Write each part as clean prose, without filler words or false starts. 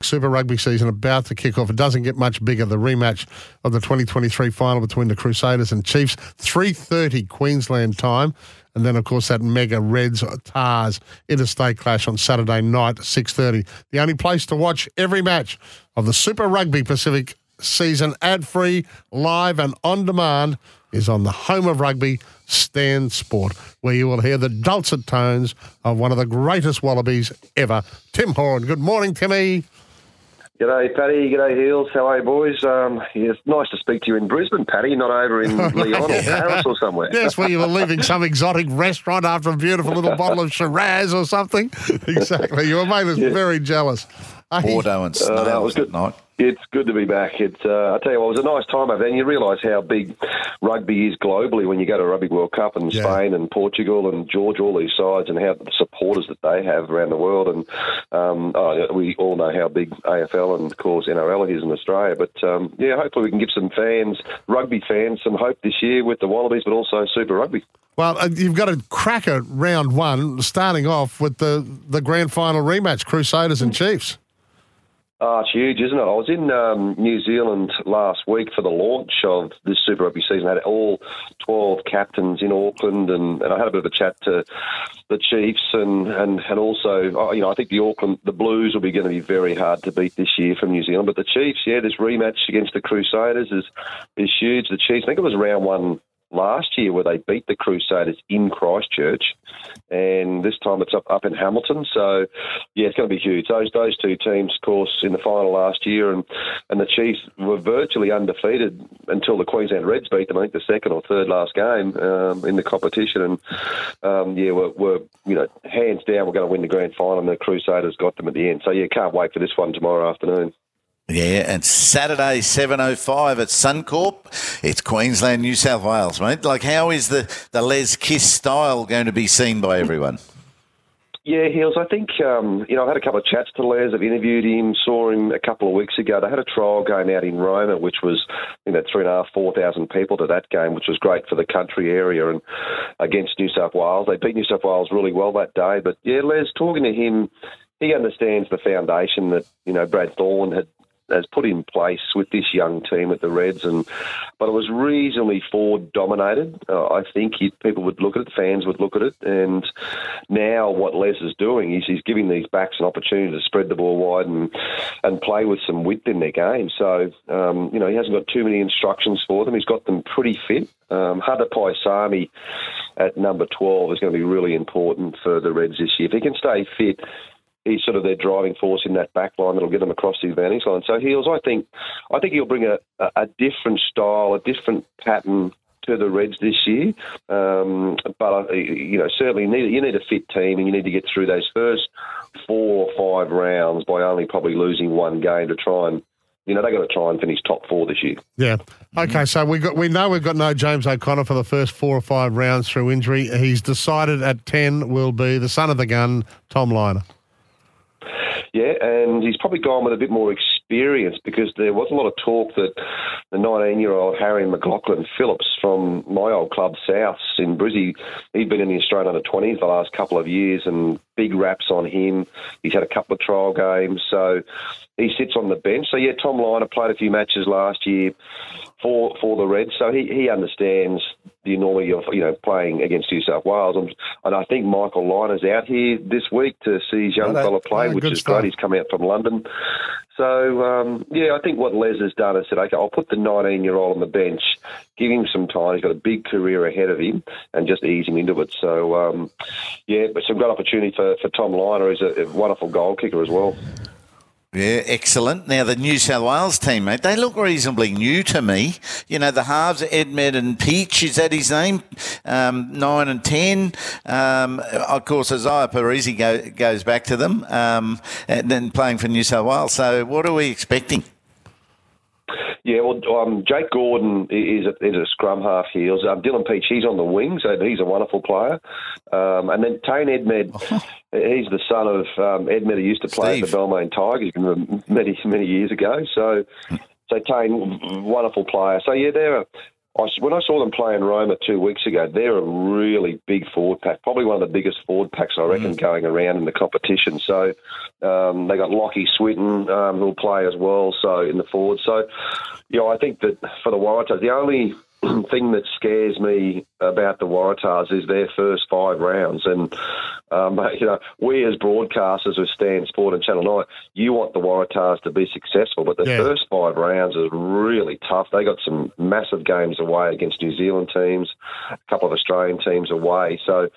Super Rugby season about to kick off. It doesn't get much bigger. The rematch of the 2023 final between the Crusaders and Chiefs, 3:30 Queensland time. And then, of course, that mega Reds-Tars interstate clash on Saturday night, 6:30. The only place to watch every match of the Super Rugby Pacific season, ad-free, live and on demand, is on the home of rugby, Stan Sport, where you will hear the dulcet tones of one of the greatest Wallabies ever, Tim Horan. Good morning, Timmy. G'day, Paddy. G'day, Heels. How are you, boys? Yeah, it's nice to speak to you in Brisbane, Paddy, not over in Leon or Paris or somewhere. Yes, where you were leaving some exotic restaurant after a beautiful little bottle of Shiraz or something. Exactly. Your mate was very jealous. Bordeaux and snow. That was good night. It's good to be back. I tell you what, it was a nice time over there, and you realise how big rugby is globally when you go to Rugby World Cup and Spain and Portugal and Georgia, all these sides, and how the supporters that they have around the world. And we all know how big AFL and, of course, NRL is in Australia. But, yeah, hopefully we can give some fans, rugby fans, some hope this year with the Wallabies, but also Super Rugby. Well, you've got a crack at round one, starting off with the grand final rematch, Crusaders and Chiefs. Oh, it's huge, isn't it? I was in New Zealand last week for the launch of this Super Rugby season. I had all 12 captains in Auckland, and I had a bit of a chat to the Chiefs, and also, I think the Blues will be going to be very hard to beat this year from New Zealand. But the Chiefs, this rematch against the Crusaders is huge. The Chiefs, I think it was round one last year where they beat the Crusaders in Christchurch, and this time it's up in Hamilton. So, it's going to be huge. Those two teams, of course, in the final last year, and the Chiefs were virtually undefeated until the Queensland Reds beat them, I think, the second or third last game in the competition. And, we're hands down, we're going to win the grand final, and the Crusaders got them at the end. So, can't wait for this one tomorrow afternoon. Yeah, and Saturday 7:05 at Suncorp. It's Queensland, New South Wales, mate. Like, how is the Les Kiss style going to be seen by everyone? Yeah, Heels, I think, I had a couple of chats to Les. I've interviewed him, saw him a couple of weeks ago. They had a trial game out in Roma, which was, 3,500-4,000 people to that game, which was great for the country area and against New South Wales. They beat New South Wales really well that day. But, Les, talking to him, he understands the foundation that, Brad Thorne has put in place with this young team at the Reds, but it was reasonably forward-dominated. I think people would look at it, fans would look at it, and now what Les is doing is he's giving these backs an opportunity to spread the ball wide and play with some width in their game. So, he hasn't got too many instructions for them. He's got them pretty fit. Hada Paisami at number 12 is going to be really important for the Reds this year. If he can stay fit, he's sort of their driving force in that back line that'll get them across the advantage line. So, Heels, I think he'll bring a different style, a different pattern to the Reds this year. But certainly you need a fit team, and you need to get through those first 4 or 5 rounds by only probably losing one game to try and, they've got to try and finish top 4 this year. Yeah. Okay, so we've got no James O'Connor for the first 4 or 5 rounds through injury. He's decided at 10 will be the son of the gun, Tom Lynagh. Yeah, and he's probably gone with a bit more experience because there was a lot of talk that the 19-year-old Harry McLaughlin Phillips from my old club, Souths, in Brizzy, he'd been in the Australian under-20s the last couple of years and big raps on him. He's had a couple of trial games, so he sits on the bench. So, Tom Lynagh played a few matches last year for the Reds, so he understands the enormity of playing against New South Wales, and I think Michael Lynagh is out here this week to see his young fella play, which is great. He's come out from London, so I think what Les has done is said, okay, I'll put the 19-year-old on the bench, give him some time. He's got a big career ahead of him, and just ease him into it. So but some great opportunity for Tom Lynagh. He's a wonderful goal kicker as well. Yeah, excellent. Now, the New South Wales team, mate, they look reasonably new to me. The halves are Edmed and Peach, is that his name? 9 and 10. Of course, Isaiah Parisi goes back to them and then playing for New South Wales. So what are we expecting? Yeah, well, Jake Gordon is a scrum half, Heels. Dylan Peach, he's on the wing, so he's a wonderful player. And then Tane Edmed, he's the son of Edmed, who used to play at the Belmain Tigers many, many years ago. So Tane, wonderful player. So, they're When I saw them play in Roma 2 weeks ago, they're a really big forward pack, probably one of the biggest forward packs, I reckon, going around in the competition. So they got Lockie Swinton, who'll play as well, so in the forward. So, you know, I think that for the Waratahs, the only thing that scares me about the Waratahs is their first five rounds. And, you know, we as broadcasters with Stan Sport and Channel 9, you want the Waratahs to be successful, but the first five rounds is really tough. They got some massive games away against New Zealand teams, a couple of Australian teams away. So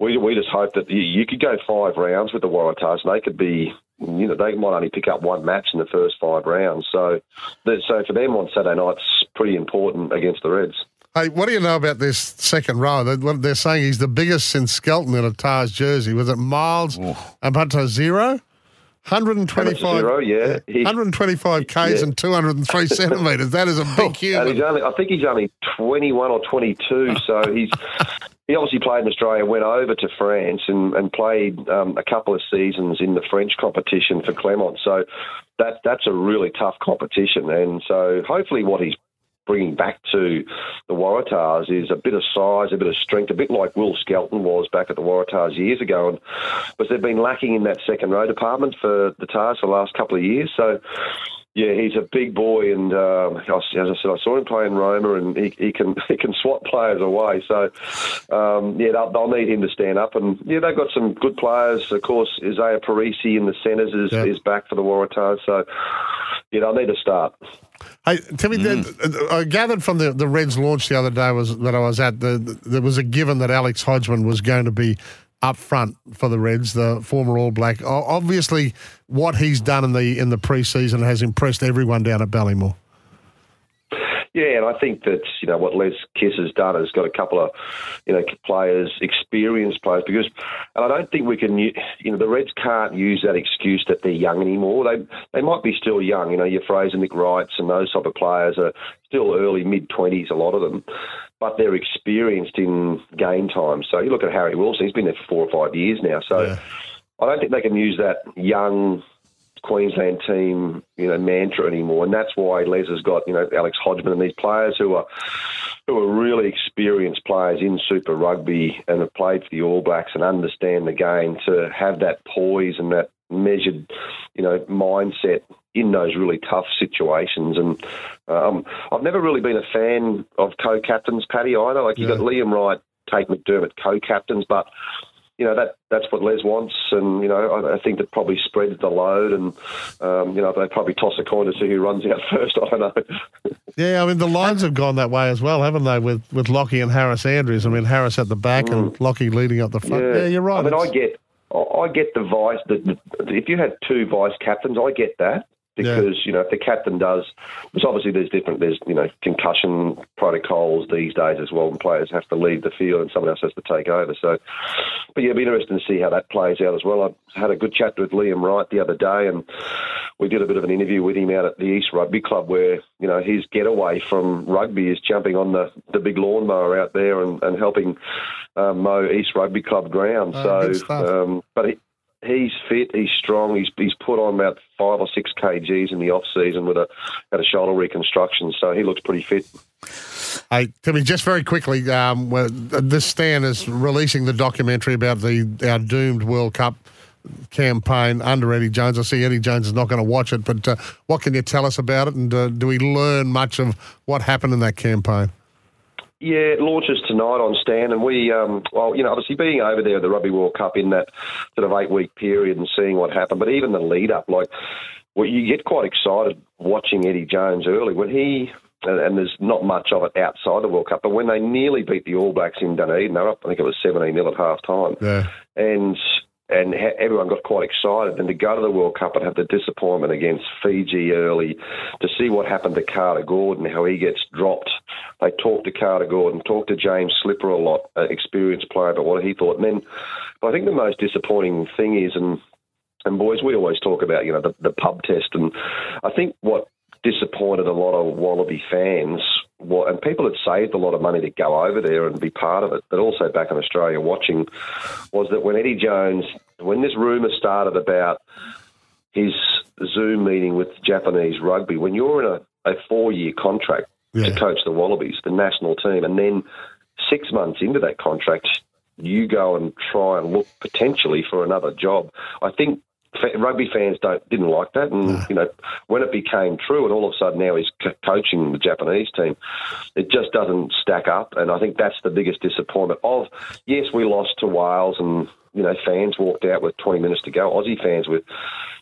we just hope that you could go five rounds with the Waratahs and they could be, you know, they might only pick up one match in the first five rounds. So for them on Saturday night's pretty important against the Reds. Hey, what do you know about this second row? They're saying he's the biggest since Skelton in a Tars jersey. Was it Miles Amatazero? 125 Ks and 203 centimetres. That is a big human. And I think he's only 21 or 22, so he's... He obviously played in Australia, went over to France and played a couple of seasons in the French competition for Clermont. So that's a really tough competition. And so hopefully what he's bringing back to the Waratahs is a bit of size, a bit of strength, a bit like Will Skelton was back at the Waratahs years ago. And because they've been lacking in that second row department for the Tars for the last couple of years. So... yeah, he's a big boy, and as I said, I saw him play in Roma, and he can swat players away. So, they'll need him to stand up, and yeah, they've got some good players. Of course, Isaiah Parisi in the centres is back for the Waratahs, so yeah, they'll need to start. Hey, Timmy, I gathered from the Reds launch the other day there was a given that Alex Hodgman was going to be up front for the Reds, the former All Black. Obviously, what he's done in the pre-season has impressed everyone down at Ballymore. Yeah, and I think that, you know, what Les Kiss has done is got a couple of, you know, experienced players, because, and I don't think we can, you know, the Reds can't use that excuse that they're young anymore. They might be still young, you know, your Fraser McWrights and those type of players are still early, mid-20s, a lot of them, but they're experienced in game time. So you look at Harry Wilson, he's been there for 4 or 5 years now. So I don't think they can use that young Queensland team, you know, mantra anymore, and that's why Les has got, you know, Alex Hodgman and these players who are really experienced players in Super Rugby and have played for the All Blacks and understand the game, to have that poise and that measured, you know, mindset in those really tough situations. And I've never really been a fan of co-captains, Paddy, either. Like, you've got Liam Wright, Tate McDermott, co-captains, but you know, that's what Les wants, and, you know, I think that probably spreads the load, and, you know, they probably toss a coin to see who runs out first, I don't know. Yeah, I mean, the lines have gone that way as well, haven't they, with Lockie and Harris Andrews. I mean, Harris at the back and Lockie leading up the front. Yeah, you're right. I mean, I get the vice, if you had two vice captains, I get that. Because, you know, if the captain does, because obviously there's, you know, concussion protocols these days as well, and players have to leave the field and someone else has to take over. So, but yeah, it'll be interesting to see how that plays out as well. I had a good chat with Liam Wright the other day, and we did a bit of an interview with him out at the East Rugby Club, where, you know, his getaway from rugby is jumping on the big lawnmower out there and helping mow East Rugby Club ground. He's fit, he's strong, he's put on about 5 or 6 kgs in the off-season had a shoulder reconstruction, so he looks pretty fit. Hey, Timmy, just very quickly, this Stan is releasing the documentary about our doomed World Cup campaign under Eddie Jones. I see Eddie Jones is not going to watch it, but what can you tell us about it, and do we learn much of what happened in that campaign? Yeah, it launches tonight on Stan, and we, you know, obviously being over there at the Rugby World Cup in that sort of 8-week period and seeing what happened, but even the lead-up, like, well, you get quite excited watching Eddie Jones early. When he, and there's not much of it outside the World Cup, but when they nearly beat the All Blacks in Dunedin, they're up, I think it was 17-0 at half-time. Yeah. And everyone got quite excited. And to go to the World Cup and have the disappointment against Fiji early, to see what happened to Carter Gordon, how he gets dropped. They talked to Carter Gordon, talked to James Slipper a lot, experienced player, about what he thought. And then, but I think the most disappointing thing is, and boys, we always talk about, you know, the pub test. And I think what disappointed a lot of Wallaby fans, and people had saved a lot of money to go over there and be part of it, but also back in Australia watching, was that when Eddie Jones, when this rumour started about his Zoom meeting with Japanese rugby, when you're in a 4-year contract, to coach the Wallabies, the national team. And then 6 months into that contract, you go and try and look potentially for another job. I think rugby fans didn't like that. And, you know, when it became true and all of a sudden now he's coaching the Japanese team, it just doesn't stack up. And I think that's the biggest disappointment of, yes, we lost to Wales and, you know, fans walked out with 20 minutes to go. Aussie fans with,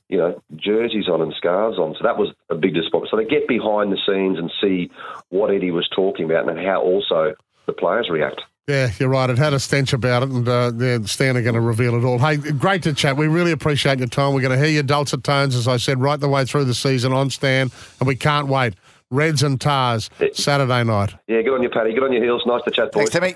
you know, jerseys on and scarves on. So that was a big disappointment. So to get behind the scenes and see what Eddie was talking about and how also the players react. Yeah, you're right. It had a stench about it, and Stan are going to reveal it all. Hey, great to chat. We really appreciate your time. We're going to hear your dulcet tones, as I said, right the way through the season on Stan, and we can't wait. Reds and Tars, Saturday night. Yeah, good on you, Paddy. Good on your heels. Nice to chat, boys. Thanks, Timmy.